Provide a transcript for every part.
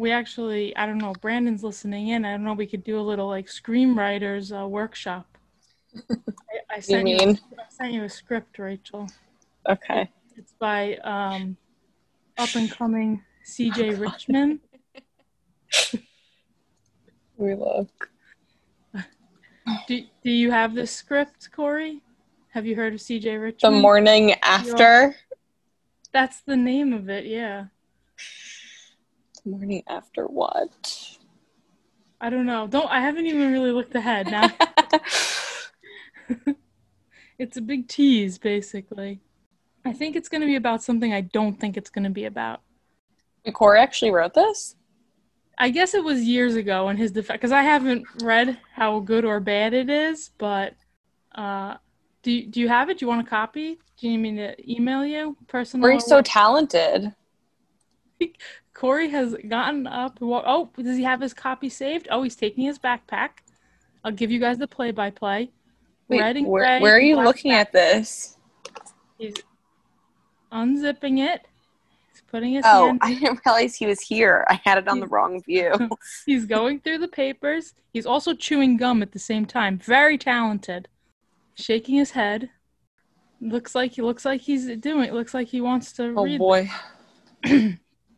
we actually, I don't know, Brandon's listening in. I don't know, we could do a little like screenwriters workshop. I sent you a script, Rachel. Okay. It's by up and coming C.J. Richmond. We look. Do you have this script, Corey? Have you heard of C.J. Richmond? The Morning After? That's the name of it, yeah. The Morning After what? I don't know. I haven't even really looked ahead now. It's a big tease, basically. I think it's going to be about something I don't think it's going to be about. Corey actually wrote this? I guess it was years ago in his defense, because I haven't read how good or bad it is, but do you have it? Do you want a copy? Do you need me to email you personally? Corey's so talented. Corey has gotten up. Oh, does he have his copy saved? Oh, he's taking his backpack. I'll give you guys the play-by-play. Wait, where are you looking at this? He's unzipping it. He's putting his hand. Oh, I didn't realize he was here. I had it on the wrong view. He's going through the papers. He's also chewing gum at the same time. Very talented. Shaking his head. Looks like he's doing. Looks like he wants to read. Oh boy.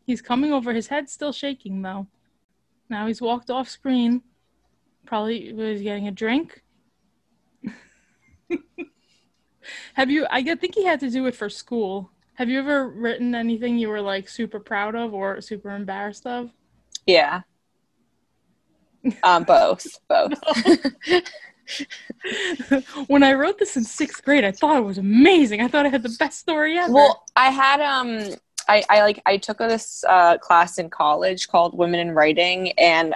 He's coming over. His head's still shaking though. Now he's walked off screen. Probably was getting a drink. I think he had to do it for school. Have you ever written anything you were like super proud of or super embarrassed of? Yeah. Both. When I wrote this in 6th grade, I thought it was amazing. I thought I had the best story ever. Well, I had I took this class in college called Women in Writing, and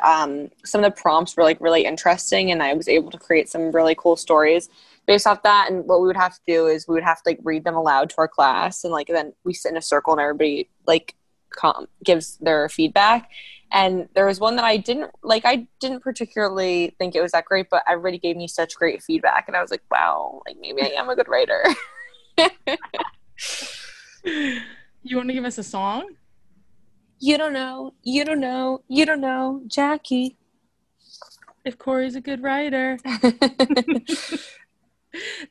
some of the prompts were like really interesting, and I was able to create some really cool stories based off that. And what we would have to do is we would have to like read them aloud to our class, and like then we sit in a circle and everybody like gives their feedback. And there was one that I didn't particularly think it was that great, but everybody gave me such great feedback, and I was like, wow, like maybe I am a good writer. You want to give us a song? You don't know, Jackie. If Corey's a good writer.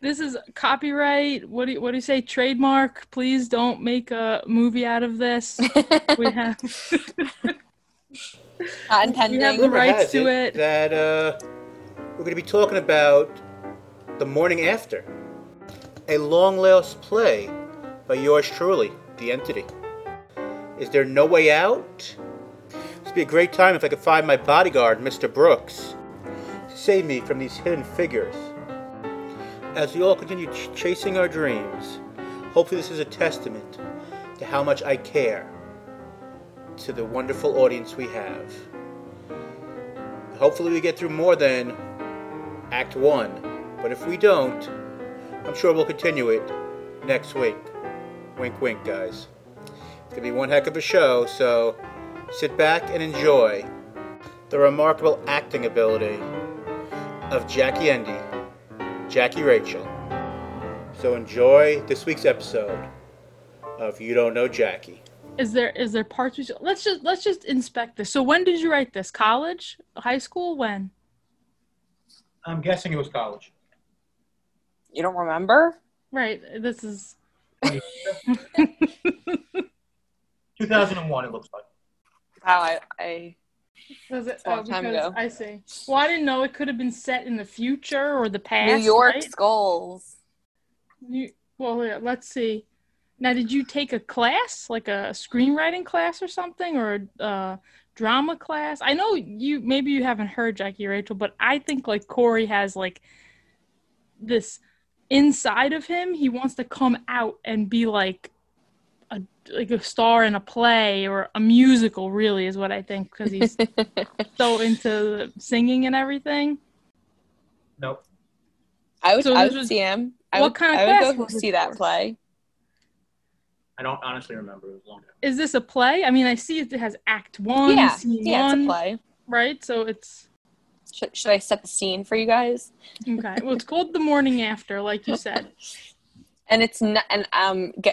This is copyright. What do you say? Trademark. Please don't make a movie out of this. We have. Not intending. We have the rights to it. That we're going to be talking about The Morning After, a long lost play by yours truly, The Entity. Is there no way out? This would be a great time if I could find my bodyguard, Mr. Brooks, to save me from these hidden figures. As we all continue chasing our dreams, hopefully this is a testament to how much I care to the wonderful audience we have. Hopefully we get through more than Act 1, but if we don't, I'm sure we'll continue it next week. Wink, wink, guys. It's going to be one heck of a show, so sit back and enjoy the remarkable acting ability of Jackie Endy, Jackie Rachel. So enjoy this week's episode of You Don't Know Jackie. Is there parts? Let's just inspect this. So when did you write this? College? High school? When? I'm guessing it was college. You don't remember? Right. This is... 2001, it looks like. Wow, time ago. I see. Well, I didn't know it could have been set in the future or the past. New York Skulls. Yeah, let's see. Now, did you take a class, like a screenwriting class or something, or a drama class? I know maybe you haven't heard Jackie Rachel, but I think like Corey has like this. Inside of him, he wants to come out and be like a star in a play or a musical, really, is what I think, because he's so into singing and everything. Nope. I would see him. I would go see that play. I don't honestly remember. It was long ago. Is this a play? I mean, I see it has Act 1. Yeah, it's a play. Right? So it's... Should I set the scene for you guys? Okay. Well, it's called The Morning After, like you said. And it's not, and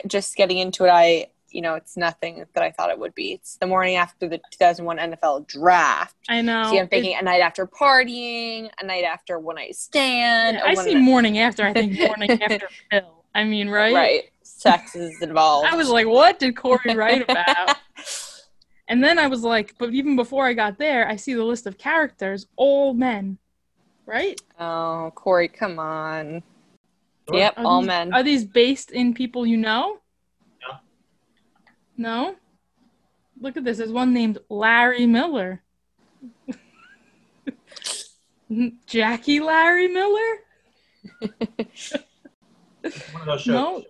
just getting into it, I it's nothing that I thought it would be. It's the morning after the 2001 NFL draft. I know. See, I'm thinking a night after partying, a night after one-night stand. Yeah, I see morning after, I think morning after Phil. I mean, right? Right. Sex is involved. I was like, what did Corey write about? And then I was like, but even before I got there, I see the list of characters, all men, right? Oh, Corey, come on. Sure. Yep, all men. Are these based in people you know? No. No? Look at this. There's one named Larry Miller. Jackie Larry Miller? One of those shows. No.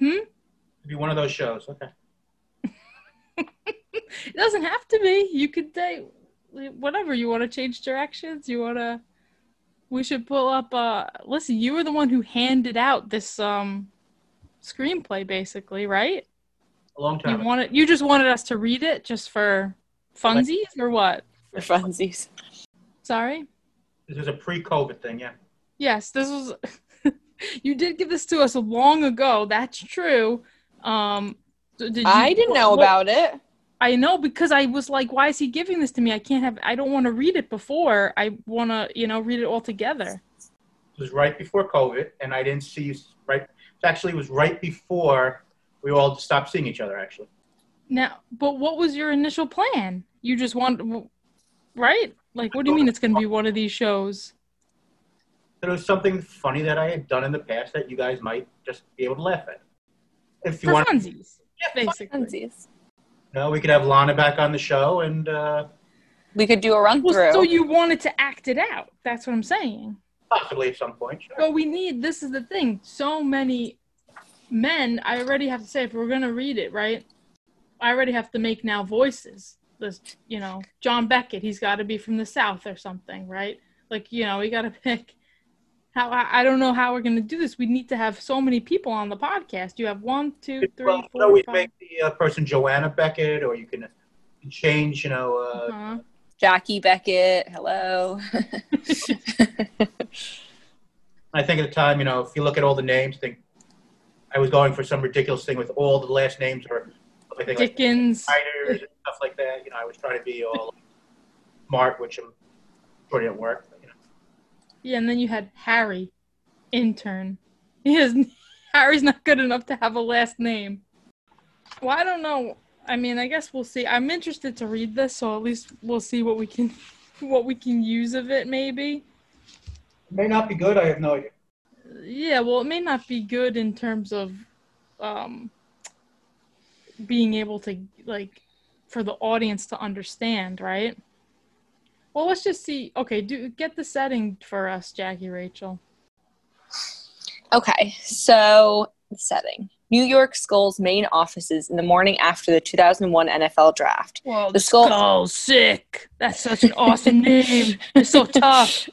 Hmm? It'd be one of those shows. Okay. It doesn't have to be. You could say whatever. You want to change directions? You want to... We should pull up, listen, you were the one who handed out this screenplay, basically, right? A long time ago. You just wanted us to read it just for funsies or what? For funsies. Sorry? This was a pre-COVID thing, yeah. Yes, this was, you did give this to us long ago, that's true. I didn't know about it. I know, because I was like, why is he giving this to me? I don't want to read it before. I want to, read it all together. It was right before COVID, and I didn't see you, right? Actually, it was right before we all stopped seeing each other, actually. Now, but what was your initial plan? You just want, right? Like, what do you mean it's going to be one of these shows? There was something funny that I had done in the past that you guys might just be able to laugh at. If you want funsies, yeah, basically. Funsies. No, we could have Lana back on the show, and we could do a run through. Well, so you wanted to act it out? That's what I'm saying. Possibly at some point. Sure. So we need. This is the thing. So many men. I already have to say, if we're gonna read it, right? I already have to make now voices. This, John Beckett. He's got to be from the South or something, right? Like, we got to pick. How I don't know how we're gonna do this. We need to have so many people on the podcast. You have 1, 2, 3, 4. No, we make the person Joanna Beckett, or you can change. Jackie Beckett. Hello. I think at the time, if you look at all the names, I was going for some ridiculous thing with all the last names or something Dickens, like writers and stuff like that. I was trying to be all smart, which I'm sure didn't work. Yeah, and then you had Harry, intern. Harry's not good enough to have a last name. Well, I don't know. I mean, I guess we'll see. I'm interested to read this, so at least we'll see what we can use of it, maybe. It may not be good. I have no idea. Yeah, well, it may not be good in terms of being able to, like, for the audience to understand, right? Well, let's just see. Okay, get the setting for us, Jackie Rachel. Okay, so the setting. New York Skulls' main offices in the morning after the 2001 NFL draft. Whoa, the Skulls sick. That's such an awesome name. They're so tough.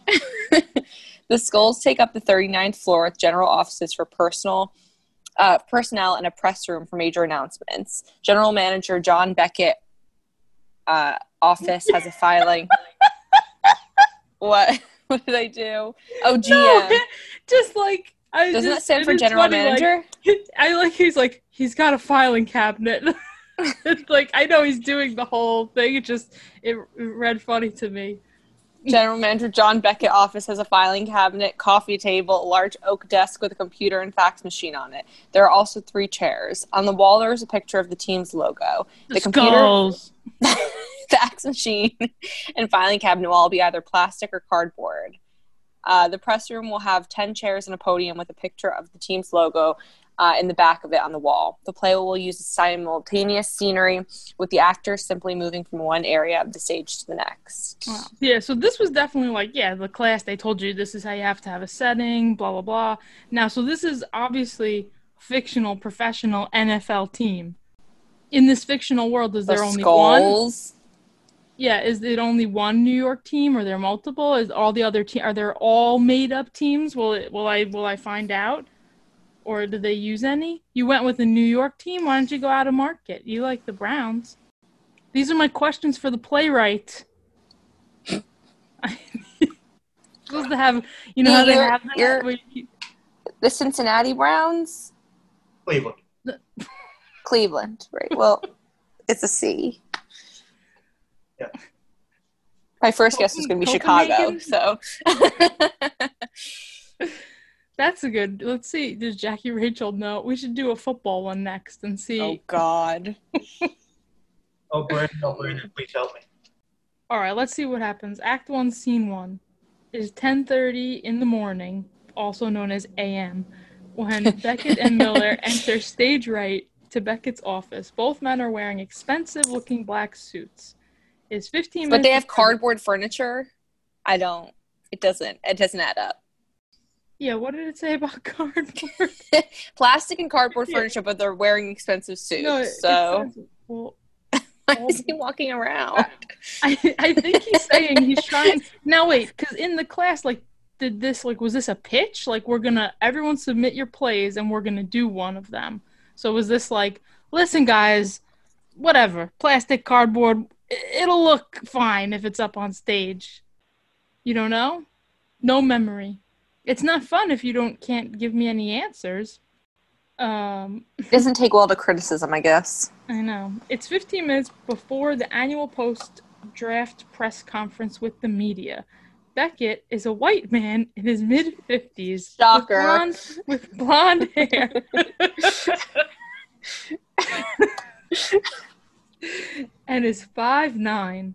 The Skulls take up the 39th floor with general offices for personnel and a press room for major announcements. General Manager John Beckett office has a filing... What did I do? Oh, GM. No, just like I doesn't just, that stand for general manager? He's like he's got a filing cabinet. It's like I know he's doing the whole thing. It read funny to me. General Manager John Beckett office has a filing cabinet, coffee table, a large oak desk with a computer and fax machine on it. There are also 3 chairs. On the wall there is a picture of the team's logo. The Skulls. Computer fax machine and filing cabinet will all be either plastic or cardboard. The press room will have 10 chairs and a podium with a picture of the team's logo in the back of it on the wall. The play will use simultaneous scenery with the actors simply moving from one area of the stage to the next. Wow. Yeah, so this was definitely the class they told you this is how you have to have a setting, blah, blah, blah. Now, so this is obviously fictional, professional NFL team. In this fictional world, is there only one? Yeah, is it only one New York team, or are there multiple? Is all the other are there all made-up teams? Will I find out, or do they use any? You went with a New York team. Why don't you go out of market? You like the Browns. These are my questions for the playwright. Supposed to have how they have that? The Cincinnati Browns. Cleveland. Cleveland, right? Well, it's a C. Yeah. My first guess is going to be Chicago, so. That's a good, let's see, does Jackie Rachel know? We should do a football one next and see. Oh, God. Oh, Brandon, please help me. All right, let's see what happens. Act 1, Scene 1 is 10:30 in the morning, also known as AM, when Beckett and Miller enter stage right to Beckett's office. Both men are wearing expensive-looking black suits. It's 15 minutes. But they have cardboard furniture? I don't. It doesn't add up. Yeah, what did it say about cardboard? Plastic and cardboard furniture, but they're wearing expensive suits. No, so well, why is he walking around? I think he's saying he's trying. Now wait, because in the class, like, did this, like, was this a pitch? Like, we're gonna everyone submit your plays and we're gonna do one of them. So was this like, listen, guys, whatever, plastic, cardboard, it'll look fine if it's up on stage. You don't know? No memory. It's not fun if you can't give me any answers. It doesn't take well to criticism, I guess. I know. It's 15 minutes before the annual post-draft press conference with the media. Beckett is a white man in his mid-50s. Shocker. With blonde hair. And is 5'9".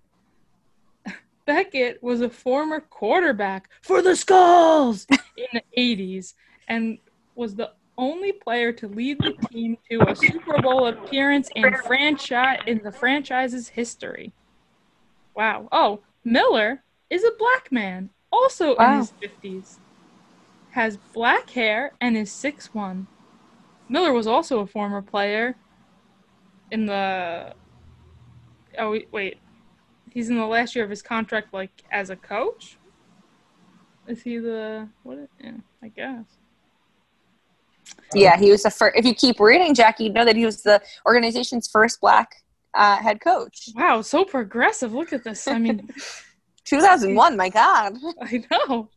Beckett was a former quarterback for the Skulls in the 80s and was the only player to lead the team to a Super Bowl appearance in the franchise's history. Wow. Oh, Miller is a black man, also in his 50s, has black hair, and is 6'1". Miller was also a former player in the... Oh, wait. He's in the last year of his contract, like, as a coach? Is he the... What? Yeah, I guess. Yeah, he was the first... If you keep reading, Jackie, you know that he was the organization's first black head coach. Wow, so progressive. Look at this. I mean... 2001, my God. I know.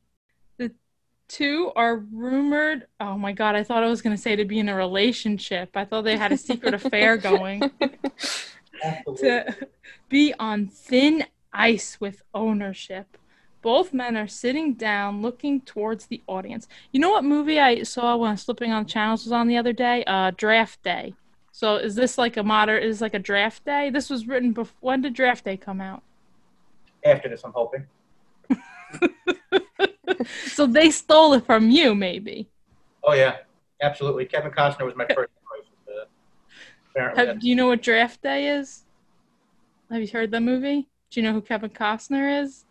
The two are rumored... Oh, my God, I thought I was going to say to be in a relationship. I thought they had a secret affair going. To be on thin ice with ownership. Both men are sitting down looking towards the audience. You know what movie I saw when I was flipping on channels was on the other day? Draft Day. So is this like a is this like a Draft Day? This was written before. When did Draft Day come out? After this, I'm hoping. So they stole it from you, maybe. Oh, yeah. Absolutely. Kevin Costner was my first choice. Do you know what Draft Day is? Have you heard the movie? Do you know who Kevin Costner is?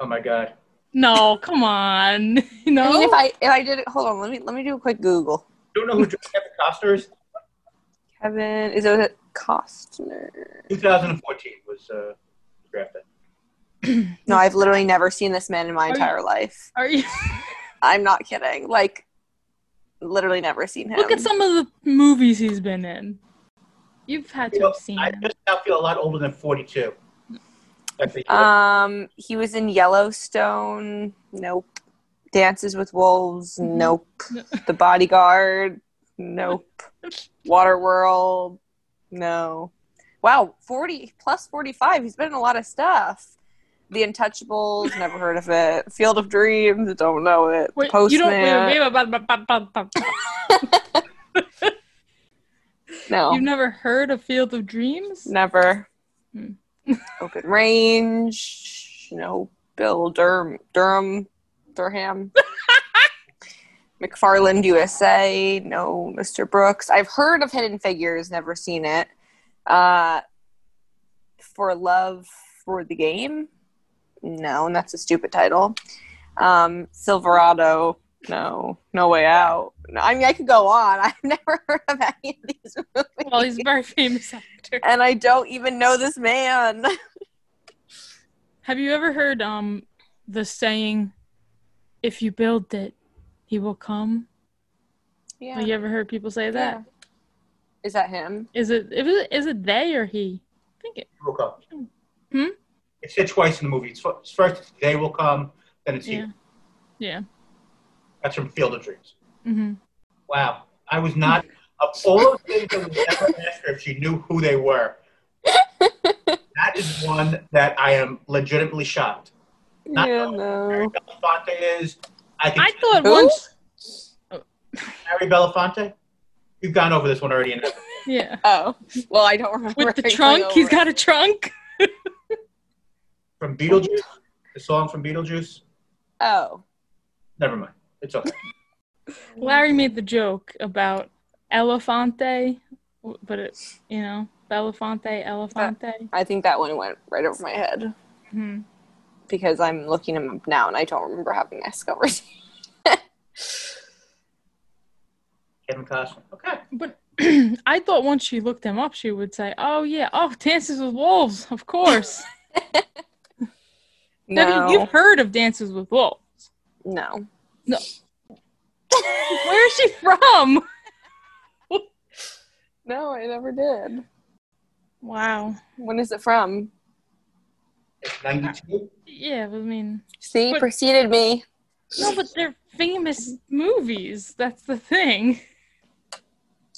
Oh my God! No, come on. No. I mean, if I did it, hold on. Let me do a quick Google. You don't know who Kevin Costner is? Kevin is it Costner? 2014 was Draft Day. No, I've literally never seen this man in my entire life. Are you? I'm not kidding. Like. Literally never seen him. Look at some of the movies he's been in. You've had to have seen him. I just now feel a lot older than 42. He was in Yellowstone. Nope. Dances with Wolves. Nope. The Bodyguard. Nope. Waterworld. No. Wow. 40 plus 45. He's been in a lot of stuff. The Untouchables, never heard of it. Field of Dreams, don't know it. Wait, Postman. No. You've never heard of Field of Dreams? Never. Open Range. No. Bill Durham. McFarland USA. No. Mr. Brooks. I've heard of Hidden Figures, never seen it. For Love of the Game. No, and that's a stupid title. Silverado, no. No Way Out. No, I mean, I could go on. I've never heard of any of these movies. Well, he's a very famous actor. And I don't even know this man. Have you ever heard the saying, if you build it, he will come? Yeah. Have you ever heard people say that? Yeah. Is that him? Is it they or he? I think it will come. Hmm? It's said twice in the movie. It's first, they will come, then it's you. Yeah. That's from Field of Dreams. Mm-hmm. Wow. I was not Apollo Simpson never asked her if she knew who they were. That is one that I am legitimately shocked. Not Harry Belafonte is. I thought once. Harry Belafonte? You've gone over this one already. Yeah. Oh. Well, I don't remember. With the trunk? He's got a trunk? From Beetlejuice? The song from Beetlejuice? Oh. Never mind. It's okay. Larry made the joke about Elefante, but it's, you know, Belafonte, Elefante. I think that one went right over my head. Mm-hmm. Because I'm looking him up now and I don't remember having this conversation. Kevin Costner. Okay. But I thought once she looked him up, she would say, oh, yeah, oh, Dances with Wolves, of course. No. Have you heard of Dances with Wolves? No. No. Where is she from? No, I never did. Wow. When is it from? 92? Yeah, I mean... See, but, preceded me. No, but they're famous movies. That's the thing.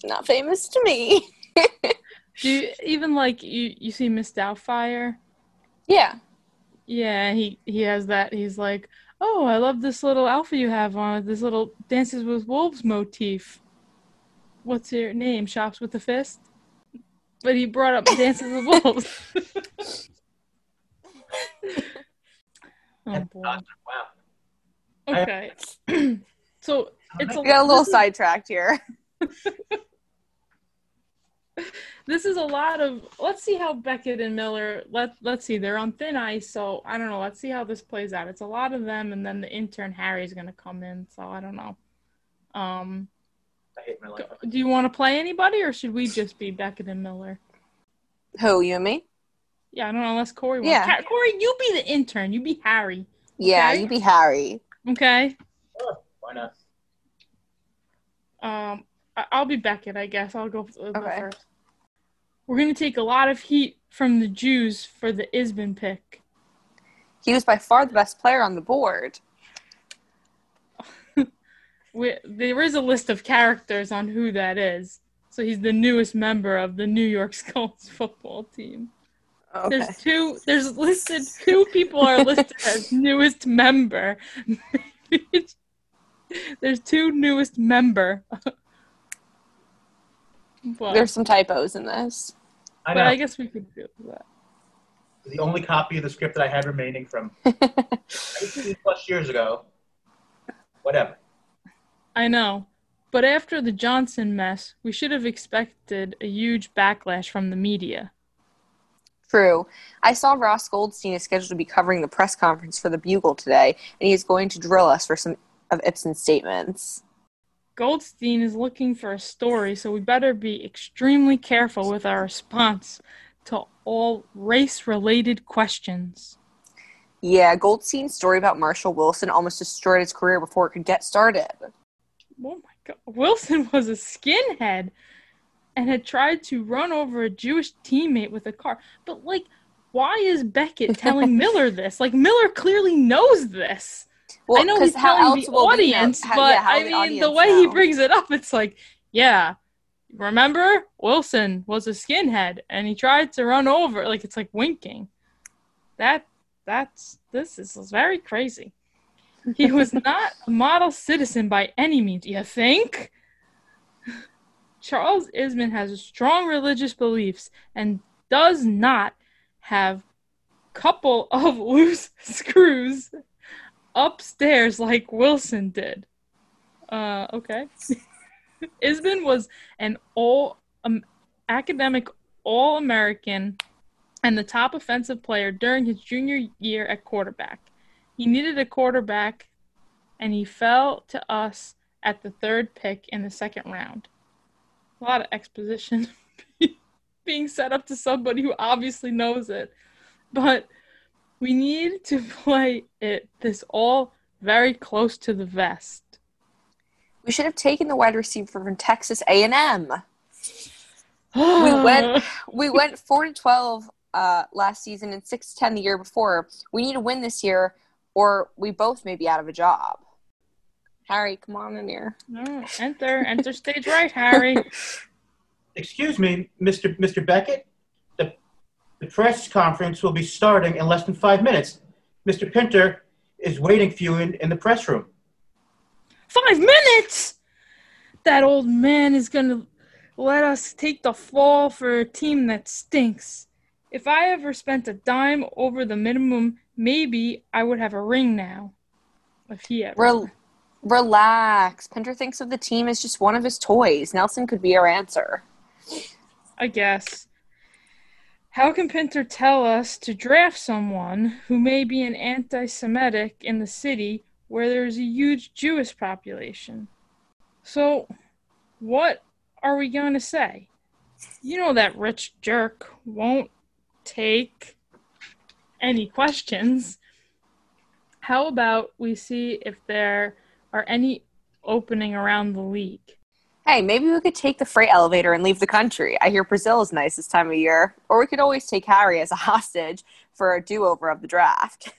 Not famous to me. Do you, even, like, you see Miss Doubtfire? Yeah. Yeah, he has that. He's like, oh, I love this little outfit you have on, this little Dances with Wolves motif. What's your name? Shops with a Fist? But he brought up Dances with Wolves. Oh, boy. Wow. Okay. So it's we got a little sidetracked here. This is a lot of, let's see how Beckett and Miller, let's see, they're on thin ice, so I don't know, let's see how this plays out. It's a lot of them, and then the intern Harry's going to come in, so I don't know. I hate my life. Do you want to play anybody, or should we just be Beckett and Miller? Who, you and me? Yeah, I don't know, unless Corey wants. Yeah. Corey, you be the intern. You be Harry. Yeah, okay? You be Harry. Okay. Sure, why not? I'll be Beckett, I guess. I'll go first. We're going to take a lot of heat from the Jews for the Isbin pick. He was by far the best player on the board. There is a list of characters on who that is. So he's the newest member of the New York Skulls football team. Okay. Two people are listed as newest member. There's two newest member. But, there's some typos in this. But I guess we could do that. The only copy of the script that I had remaining from 18 plus years ago. Whatever. I know. But after the Johnson mess, we should have expected a huge backlash from the media. True. I saw Ross Goldstein is scheduled to be covering the press conference for the Bugle today, and he is going to drill us for some of Ibsen's statements. Goldstein is looking for a story, so we better be extremely careful with our response to all race-related questions. Yeah, Goldstein's story about Marshall Wilson almost destroyed his career before it could get started. Oh my God. Wilson was a skinhead and had tried to run over a Jewish teammate with a car. But, like, why is Beckett telling Miller this? Like, Miller clearly knows this. Well, I know he's telling the audience, the way he brings it up, it's like, yeah, remember? Wilson was a skinhead, and he tried to run over. Like, it's like winking. This is very crazy. He was not a model citizen by any means, you think? Charles Isbin has strong religious beliefs and does not have couple of loose screws upstairs like Wilson did. Okay. Isbin was an academic All-American and the top offensive player during his junior year at quarterback. He needed a quarterback, and he fell to us at the third pick in the second round. A lot of exposition being set up to somebody who obviously knows it. But we need to play this all very close to the vest. We should have taken the wide receiver from Texas A&M. We went 4-12 last season and 6-10 the year before. We need to win this year or we both may be out of a job. Harry, come on in here. Oh, enter stage right, Harry. Excuse me, Mr. Beckett. The press conference will be starting in less than 5 minutes. Mr. Pinter is waiting for you in the press room. 5 minutes? That old man is going to let us take the fall for a team that stinks. If I ever spent a dime over the minimum, maybe I would have a ring now. If he ever. Relax. Pinter thinks of the team as just one of his toys. Nelson could be our answer. I guess. How can Pinter tell us to draft someone who may be an anti-Semitic in the city where there's a huge Jewish population? So, what are we going to say? You know that rich jerk won't take any questions. How about we see if there are any opening around the league? Hey, maybe we could take the freight elevator and leave the country. I hear Brazil is nice this time of year. Or we could always take Harry as a hostage for a do-over of the draft.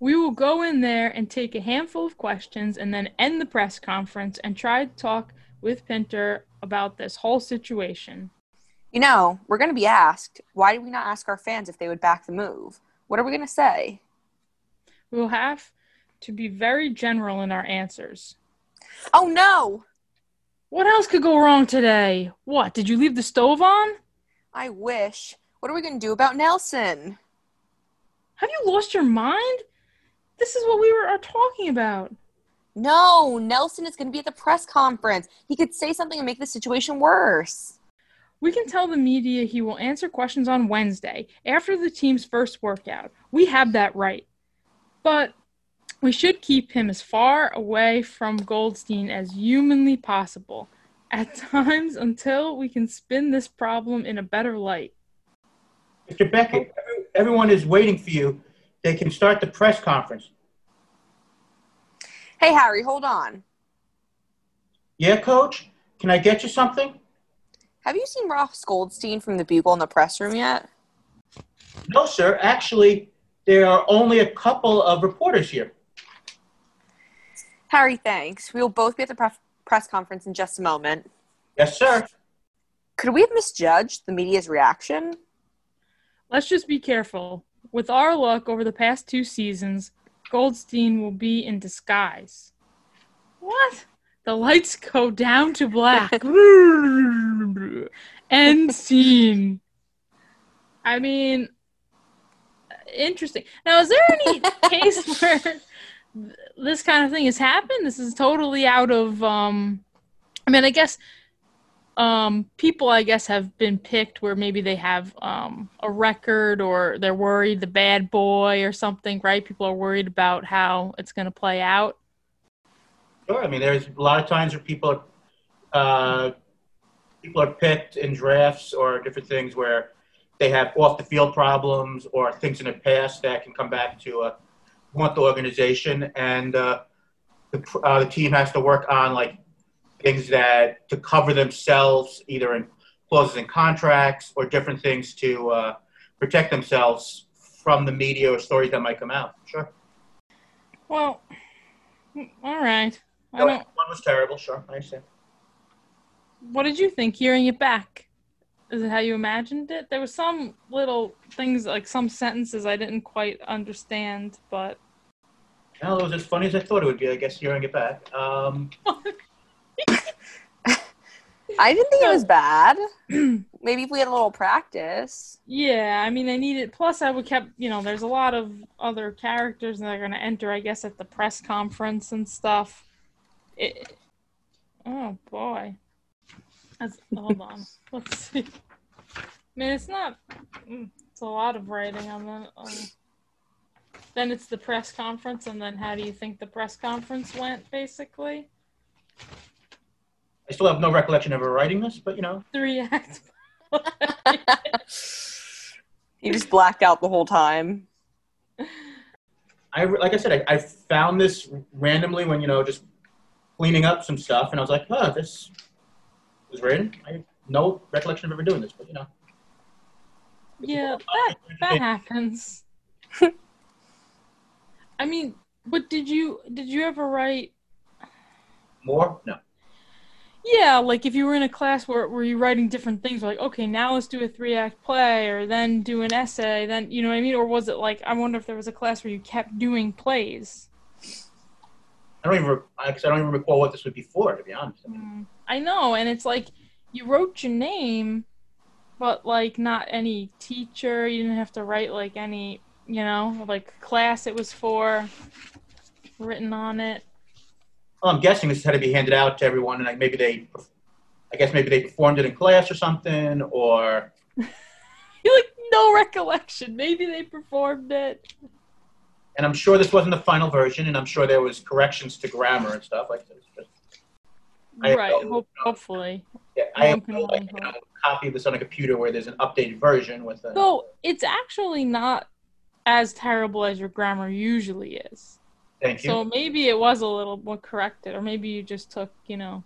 We will go in there and take a handful of questions and then end the press conference and try to talk with Pinter about this whole situation. You know, we're going to be asked, why did we not ask our fans if they would back the move? What are we going to say? We'll have to be very general in our answers. Oh, no! What else could go wrong today? What, did you leave the stove on? I wish. What are we going to do about Nelson? Have you lost your mind? This is what we are talking about. No, Nelson is going to be at the press conference. He could say something and make the situation worse. We can tell the media he will answer questions on Wednesday, after the team's first workout. We have that right. But we should keep him as far away from Goldstein as humanly possible, at times until we can spin this problem in a better light. Mr. Beckett, everyone is waiting for you. They can start the press conference. Hey, Harry, hold on. Yeah, Coach? Can I get you something? Have you seen Ross Goldstein from the Bugle in the press room yet? No, sir. Actually, there are only a couple of reporters here. Harry, thanks. We will both be at the press conference in just a moment. Yes, sir. Could we have misjudged the media's reaction? Let's just be careful. With our luck over the past 2 seasons, Goldstein will be in disguise. What? The lights go down to black. End scene. I mean, interesting. Now, is there any case where this kind of thing has happened? This is totally out of, I mean, I guess people, have been picked where maybe they have a record or they're worried the bad boy or something, right? People are worried about how it's going to play out. Sure. I mean, there's a lot of times where people are picked in drafts or different things where they have off-the-field problems or things in the past that can come back to haunt the organization, and the team has to work on like things that to cover themselves, either in clauses in contracts or different things to protect themselves from the media or stories that might come out. Sure. Well, all right. One was terrible, sure. I understand. What did you think hearing it back? Is it how you imagined it? There were some little things, like some sentences I didn't quite understand, but... No, it was as funny as I thought it would be, I guess, hearing it back. I didn't think it was bad. Maybe if we had a little practice. Yeah, I mean, I needed... Plus, I would kept, you know, there's a lot of other characters that are going to enter, I guess, at the press conference and stuff. Oh, boy. Hold on. Let's see. I mean, it's not... It's a lot of writing on that. Then it's the press conference, and then how do you think the press conference went, basically? I still have no recollection of her writing this, but, you know. 3 acts. You just blacked out the whole time. Like I said, I found this randomly when, you know, just cleaning up some stuff, and I was like, oh, this... was written. I have no recollection of ever doing this, but you know. Yeah, that happens. I mean, but did you ever write more? No. Yeah, like if you were in a class where you writing different things, like, okay, now let's do a 3-act play, or then do an essay, then, you know what I mean? Or was it like, I wonder if there was a class where you kept doing plays. I don't even recall what this would be for, to be honest. I mean, I know, and it's like, you wrote your name, but like not any teacher, you didn't have to write like any, you know, like class it was for, written on it. Well, I'm guessing this had to be handed out to everyone, and like maybe they performed it in class or something, or you like no recollection. Maybe they performed it. And I'm sure this wasn't the final version, and I'm sure there was corrections to grammar and stuff like this. Hopefully. Yeah, I have no, like, you know, copy this on a computer where there's an updated version with. So it's actually not as terrible as your grammar usually is. Thank you. So maybe it was a little more corrected, or maybe you just took, you know,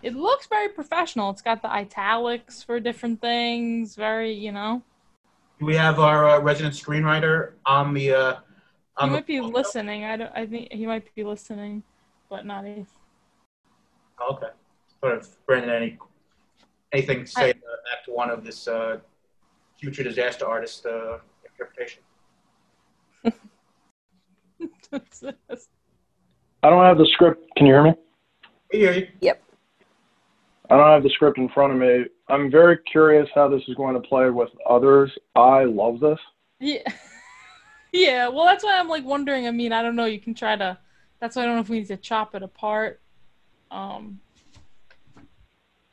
it looks very professional. It's got the italics for different things, very, you know. We have our resident screenwriter on the. He might be listening. I think he might be listening, but not if. Okay. Sort of, Brandon, anything to say about Act 1 of this future disaster artist interpretation? I don't have the script. Can you hear me? We hear you. Yep. I don't have the script in front of me. I'm very curious how this is going to play with others. I love this. Yeah. Yeah. Well, that's why I'm like wondering. I mean, I don't know. You can try to. That's why I don't know if we need to chop it apart. You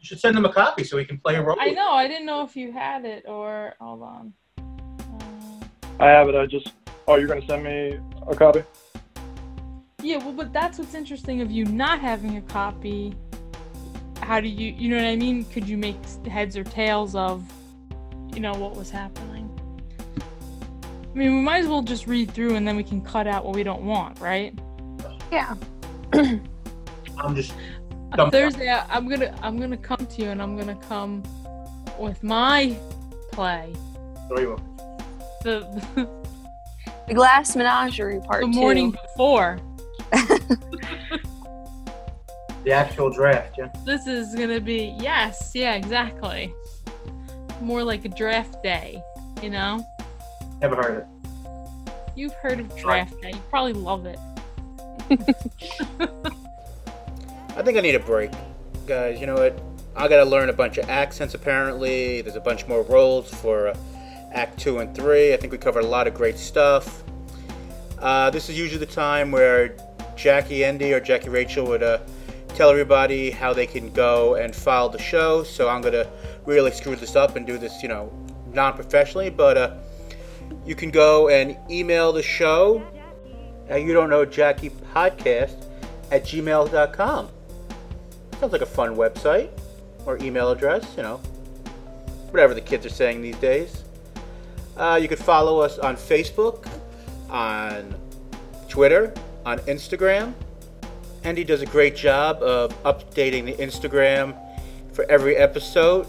should send them a copy so we can play a role. I know. I didn't know if you had it or. Hold on. I have it. I just. Oh, you're going to send me a copy? Yeah, well, but that's what's interesting of you not having a copy. How do you, you know what I mean? Could you make heads or tails of, you know, what was happening? I mean, we might as well just read through and then we can cut out what we don't want, right? Yeah. I'm just... On Thursday, I'm gonna come to you and I'm gonna come with my play. There you go. The Glass Menagerie Part 2. The morning before. The actual draft, yeah. This is going to be, yes, yeah, exactly. More like a draft day, you know? Never heard of it. You've heard of draft day. You probably love it. I think I need a break. Guys, you know what? I got to learn a bunch of accents, apparently. There's a bunch more roles for... Act 2 and 3. I think we covered a lot of great stuff. This is usually the time where Jackie Endy or Jackie Rachel would tell everybody how they can go and follow the show. So I'm going to really screw this up and do this, you know, non-professionally. But you can go and email the show at You Don't Know Jackie Podcast at gmail.com. Sounds like a fun website or email address, you know, whatever the kids are saying these days. You can follow us on Facebook, on Twitter, on Instagram. Andy does a great job of updating the Instagram for every episode.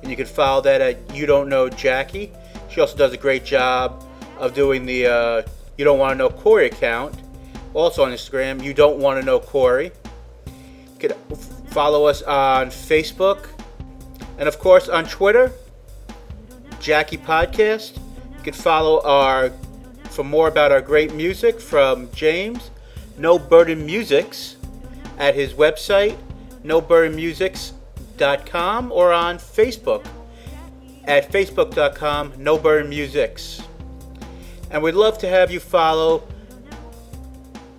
And you can follow that at You Don't Know Jackie. She also does a great job of doing the You Don't Want to Know Corey account. Also on Instagram, You Don't Want to Know Corey. You can follow us on Facebook. And, of course, on Twitter, Jackie Podcast. You can follow for more about our great music from James, No Burden Musics, at his website, noburdenmusics.com, or on Facebook at facebook.com, No Burden Musics. And we'd love to have you follow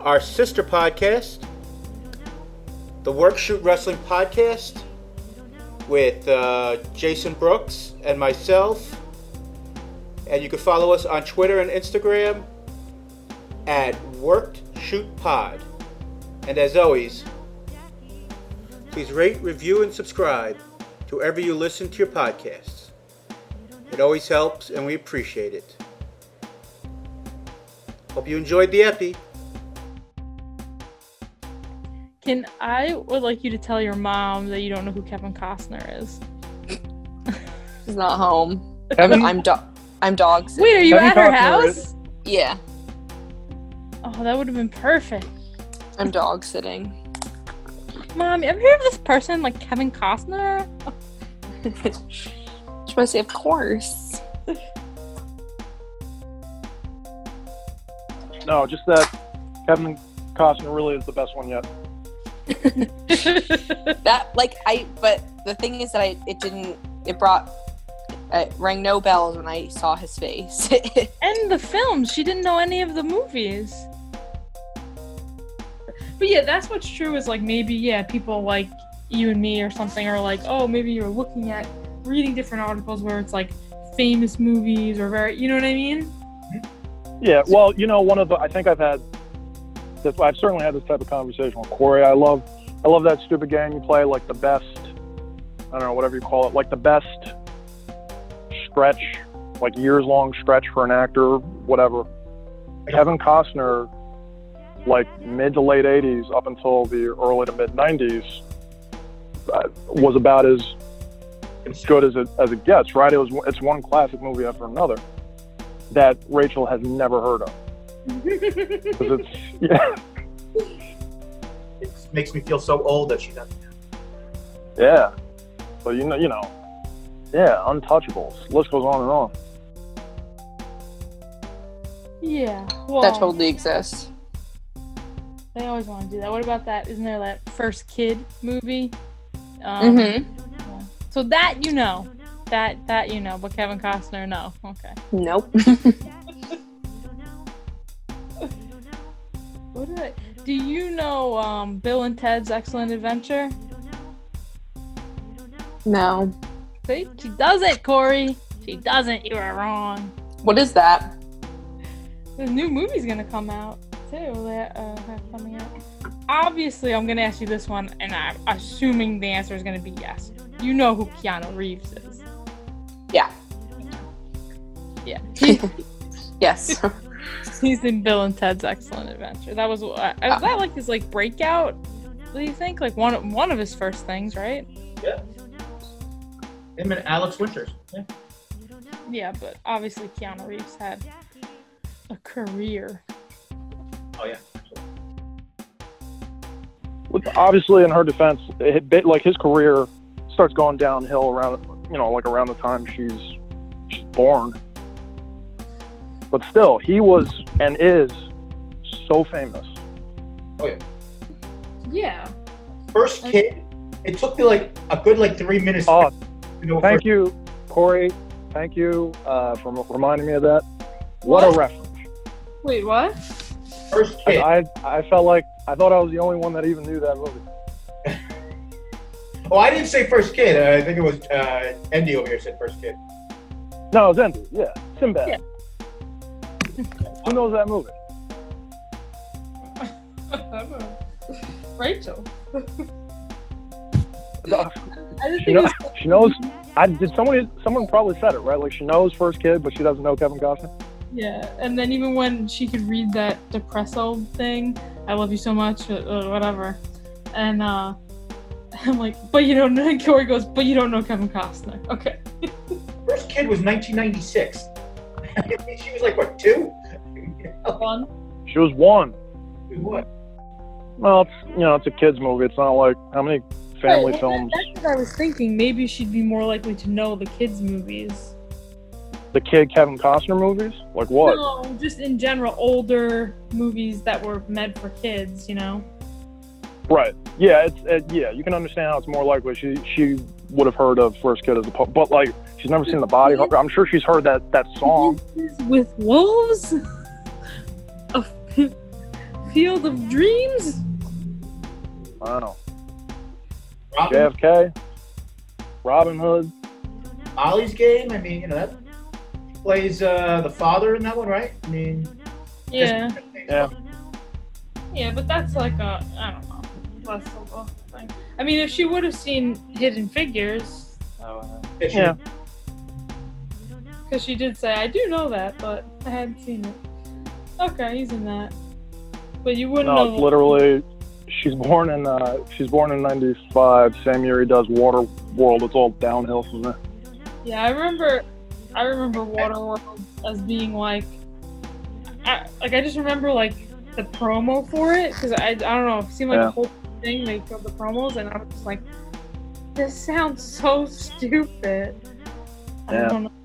our sister podcast, the Work Shoot Wrestling Podcast, with Jason Brooks and myself. And you can follow us on Twitter and Instagram at WorkedShootPod. And as always, please rate, review, and subscribe to wherever you listen to your podcasts. It always helps, and we appreciate it. Hope you enjoyed the epi. I would like you to tell your mom that you don't know who Kevin Costner is. She's not home. Kevin? I'm dog sick. Wait, are you Kevin at her Costner house? Yeah. Oh, that would have been perfect. I'm dog sitting. Mom, you ever heard of this person like Kevin Costner? I'm trying to say, of course. No, just that Kevin Costner really is the best one yet. But the thing is that it rang no bells when I saw his face. And the films. She didn't know any of the movies. But yeah, that's what's true is, like, maybe, yeah, people like you and me or something are like, oh, maybe you're looking at, reading different articles where it's like famous movies or very, you know what I mean? Yeah, well, you know, I've certainly had this type of conversation with Corey. I love that stupid game you play, like the best, I don't know, whatever you call it, like the best stretch, like years-long stretch for an actor, whatever. Kevin Costner, like mid to late 80s up until the early to mid 90s, was about as good as it gets, right? It's one classic movie after another that Rachel has never heard of. It makes me feel so old that she doesn't. Yeah. So you know. Yeah, Untouchables. List goes on and on. Yeah. Well, that totally exists. They always want to do that. What about that? Isn't there that First Kid movie? Mm-hmm. So that you know. That you know, but Kevin Costner, no. Okay. Nope. Do you know Bill and Ted's Excellent Adventure? No. See? She doesn't, Corey. She doesn't. You are wrong. What is that? The new movie's going to come out, too. Coming out. Obviously, I'm going to ask you this one, and I'm assuming the answer is going to be yes. You know who Keanu Reeves is. Yeah. Yeah. Yes. He's in Bill and Ted's Excellent Adventure. That was that like his like breakout? What do you think? Like one of his first things, right? Yeah. Him and Alex Winters. Yeah, but obviously Keanu Reeves had a career. Oh yeah. Obviously, in her defense, like his career starts going downhill around the time she's born. But still, he was and is so famous. Oh yeah. Yeah. First Kid. It took me like a good 3 minutes. Oh, thank you, Corey. Thank you for reminding me of that. What a reference! Wait, what? First Kid. I felt like I thought I was the only one that even knew that movie. Oh, I didn't say First Kid. I think it was Endy over here said First Kid. No, it was Endy. Yeah, Sinbad. Yeah. Who knows that movie? Rachel. She knows. Someone probably said it, right? Like she knows First Kid, but she doesn't know Kevin Costner. Yeah, and then even when she could read that depresso thing, "I love you so much," whatever, and I'm like, but you don't know. Corey goes, but you don't know Kevin Costner. Okay. First Kid was 1996. She was like, what, two? One. She was one. What? Well, it's a kids movie. It's not like how many family films. That's what I was thinking. Maybe she'd be more likely to know the kids movies. The kid Kevin Costner movies? Like what? No, just in general, older movies that were meant for kids. You know. Right. Yeah. You can understand how it's more likely she would have heard of First Kid as but like. She's never seen The Bodyguard. I'm sure she's heard that song. Dances with Wolves? A Field of Dreams? Wow. JFK? Robin Hood? Ollie's Game? I mean, that plays the father in that one, right? I mean... Yeah. Yeah. Yeah, but that's like a... I don't know. That's a little thing. I mean, if she would have seen Hidden Figures... Yeah. Because she did say, I do know that, but I hadn't seen it. Okay, he's in that. But you wouldn't know. No, literally, she's born in 95, same year he does Waterworld. It's all downhill from there. Yeah, I remember Waterworld as being like I just remember like the promo for it, because I don't know, it seemed like the whole thing, they killed the promos, and I was just like, this sounds so stupid. I don't know.